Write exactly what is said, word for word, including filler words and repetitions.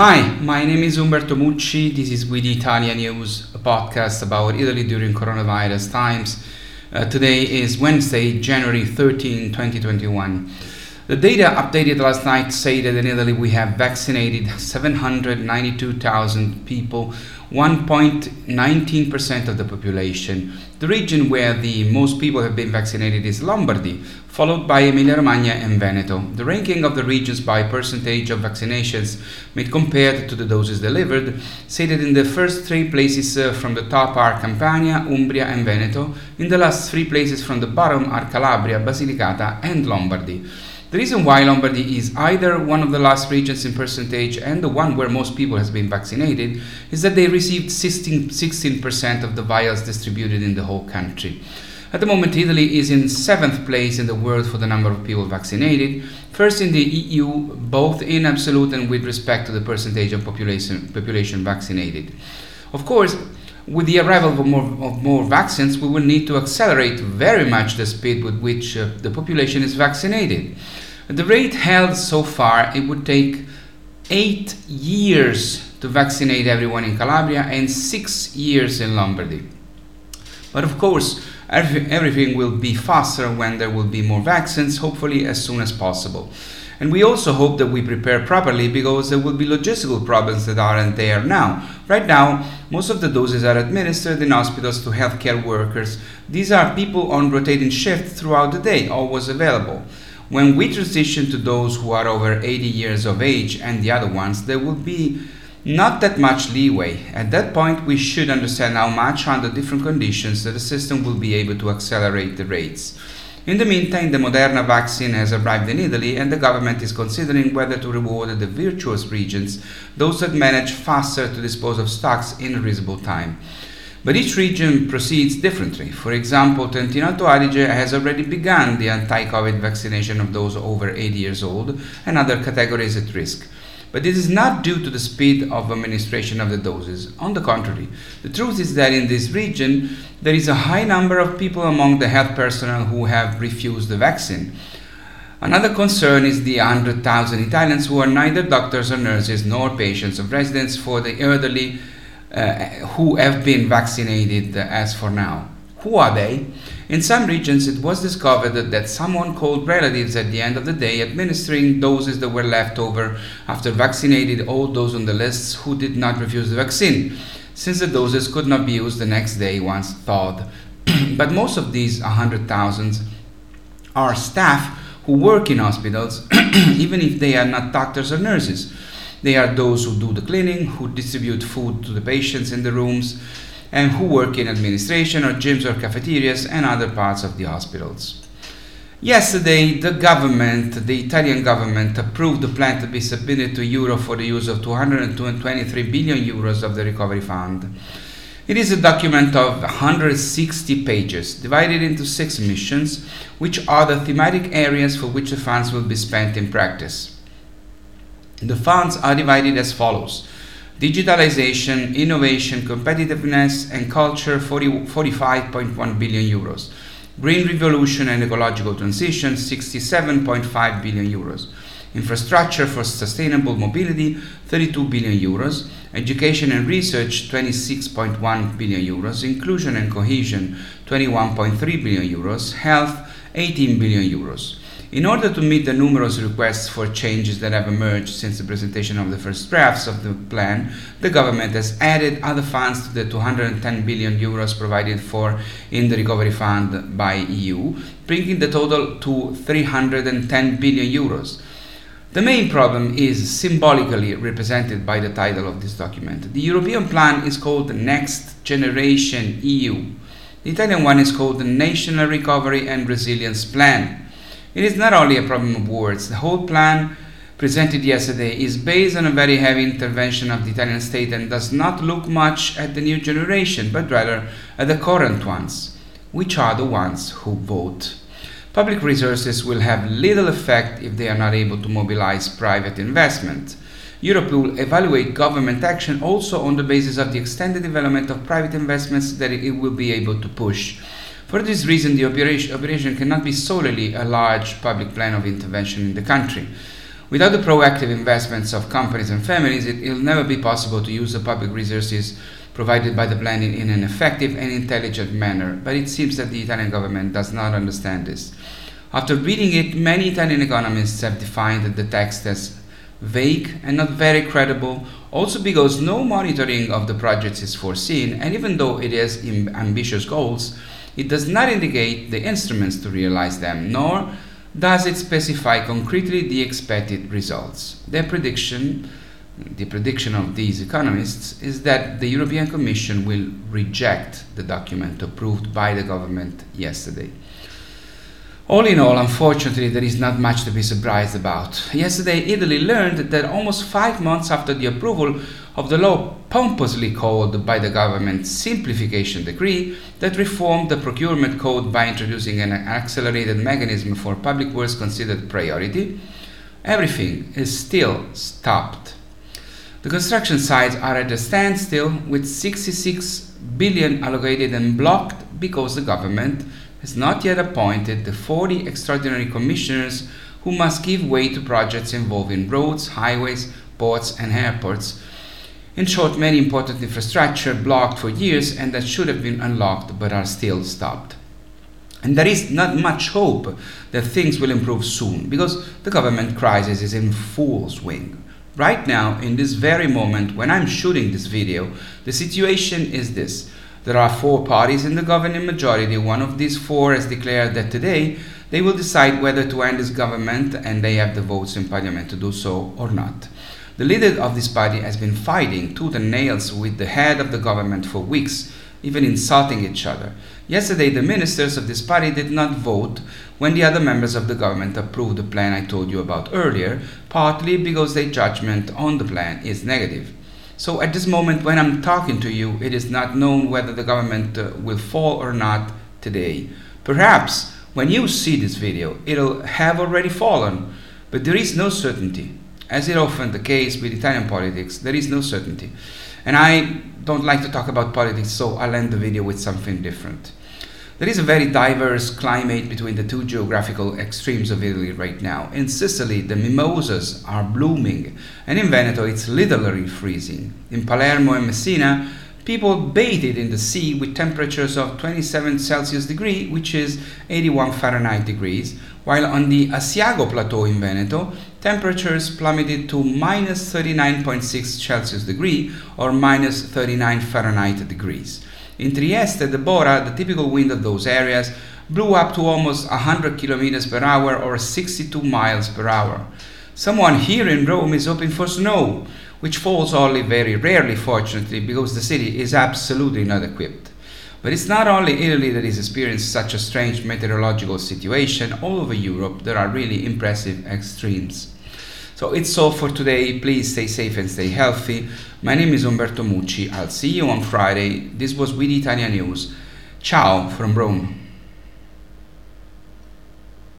Hi, my name is Umberto Mucci. This is We The Italian News, a podcast about Italy during coronavirus times. Uh, today is Wednesday, January thirteenth, twenty twenty-one. The data updated last night say that in Italy we have vaccinated seven hundred ninety-two thousand people, one point one nine percent of the population. The region where the most people have been vaccinated is Lombardy, followed by Emilia-Romagna and Veneto. The ranking of the regions by percentage of vaccinations made compared to the doses delivered say that in the first three places uh, from the top are Campania, Umbria and Veneto. In the last three places from the bottom are Calabria, Basilicata and Lombardy. The reason why Lombardy is either one of the last regions in percentage and the one where most people has been vaccinated is that they received sixteen percent of the vials distributed in the whole country. At the moment, Italy is in seventh place in the world for the number of people vaccinated, first in the E U, both in absolute and with respect to the percentage of population, population vaccinated. Of course, with the arrival of more, of more vaccines, we will need to accelerate very much the speed with which uh, the population is vaccinated. At the rate held so far, it would take eight years to vaccinate everyone in Calabria and six years in Lombardy. But of course, every, everything will be faster when there will be more vaccines, hopefully as soon as possible. And we also hope that we prepare properly because there will be logistical problems that aren't there now. Right now, most of the doses are administered in hospitals to healthcare workers. These are people on rotating shift throughout the day, always available. When we transition to those who are over eighty years of age and the other ones, there will be not that much leeway. At that point, we should understand how much under different conditions that the system will be able to accelerate the rates. In the meantime, the Moderna vaccine has arrived in Italy and the government is considering whether to reward the virtuous regions, those that manage faster to dispose of stocks in a reasonable time. But each region proceeds differently. For example, Trentino Alto Adige has already begun the anti-COVID vaccination of those over eighty years old and other categories at risk. But this is not due to the speed of administration of the doses. On the contrary, the truth is that in this region, there is a high number of people among the health personnel who have refused the vaccine. Another concern is the one hundred thousand Italians who are neither doctors or nurses nor patients of residence for the elderly uh, who have been vaccinated as for now. Who are they? In some regions, it was discovered that, that someone called relatives at the end of the day administering doses that were left over after vaccinated all those on the lists who did not refuse the vaccine, since the doses could not be used the next day once thawed. But most of these one hundred thousand are staff who work in hospitals, even if they are not doctors or nurses. They are those who do the cleaning, who distribute food to the patients in the rooms, and who work in administration or gyms or cafeterias and other parts of the hospitals. Yesterday, the government, the Italian government, approved the plan to be submitted to Euro for the use of two hundred twenty-three billion euros of the recovery fund. It is a document of one hundred sixty pages, divided into six missions, which are the thematic areas for which the funds will be spent in practice. The funds are divided as follows: digitalization, innovation, competitiveness and culture, forty-five point one billion euros. Green revolution and ecological transition, sixty-seven point five billion euros. Infrastructure for sustainable mobility, thirty-two billion euros. Education and research, twenty-six point one billion euros. Inclusion and cohesion, twenty-one point three billion euros. Health, eighteen billion euros. In order to meet the numerous requests for changes that have emerged since the presentation of the first drafts of the plan, the government has added other funds to the two hundred ten billion euros provided for in the recovery fund by E U, bringing the total to three hundred ten billion euros. The main problem is symbolically represented by the title of this document. The European plan is called Next Generation E U. The Italian one is called the National Recovery and Resilience Plan. It is not only a problem of words. The whole plan presented yesterday is based on a very heavy intervention of the Italian state and does not look much at the new generation, but rather at the current ones, which are the ones who vote. Public resources will have little effect if they are not able to mobilize private investment. Europe will evaluate government action also on the basis of the extended development of private investments that it will be able to push. For this reason, the operation cannot be solely a large public plan of intervention in the country. Without the proactive investments of companies and families, it will never be possible to use the public resources provided by the plan in, in an effective and intelligent manner. But it seems that the Italian government does not understand this. After reading it, many Italian economists have defined the text as vague and not very credible, also because no monitoring of the projects is foreseen, and even though it has ambitious goals, it does not indicate the instruments to realize them, nor does it specify concretely the expected results. Their prediction, the prediction of these economists, is that the European Commission will reject the document approved by the government yesterday. All in all, unfortunately, there is not much to be surprised about. Yesterday, Italy learned that almost five months after the approval of the law pompously called by the government Simplification Decree that reformed the procurement code by introducing an accelerated mechanism for public works considered priority, everything is still stopped. The construction sites are at a standstill with sixty-six billion dollars allocated and blocked because the government has not yet appointed the forty extraordinary commissioners who must give way to projects involving roads, highways, ports and airports. In short, many important infrastructure blocked for years and that should have been unlocked but are still stopped. And there is not much hope that things will improve soon because the government crisis is in full swing. Right now, in this very moment when I'm shooting this video, the situation is this. There are four parties in the governing majority. One of these four has declared that today they will decide whether to end this government, and they have the votes in parliament to do so or not. The leader of this party has been fighting tooth and nails with the head of the government for weeks, even insulting each other. Yesterday, the ministers of this party did not vote when the other members of the government approved the plan I told you about earlier, partly because their judgment on the plan is negative. So at this moment when I'm talking to you, it is not known whether the government uh, will fall or not today. Perhaps when you see this video, it'll have already fallen, but there is no certainty. As is often the case with Italian politics, there is no certainty. And I don't like to talk about politics, so I'll end the video with something different. There is a very diverse climate between the two geographical extremes of Italy right now. In Sicily, the mimosas are blooming, and in Veneto, it's literally freezing. In Palermo and Messina, people bathed in the sea with temperatures of twenty-seven Celsius degree, which is eighty-one Fahrenheit degrees, while on the Asiago plateau in Veneto, temperatures plummeted to minus thirty-nine point six Celsius degree or minus thirty-nine Fahrenheit degrees. In Trieste, the Bora, the typical wind of those areas, blew up to almost one hundred kilometers per hour or sixty-two miles per hour. Someone here in Rome is hoping for snow, which falls only very rarely, fortunately, because the city is absolutely not equipped. But it's not only Italy that is experiencing such a strange meteorological situation. All over Europe, there are really impressive extremes. So it's all for today. Please stay safe and stay healthy. My name is Umberto Mucci. I'll see you on Friday. This was We The Italian News. Ciao from Rome.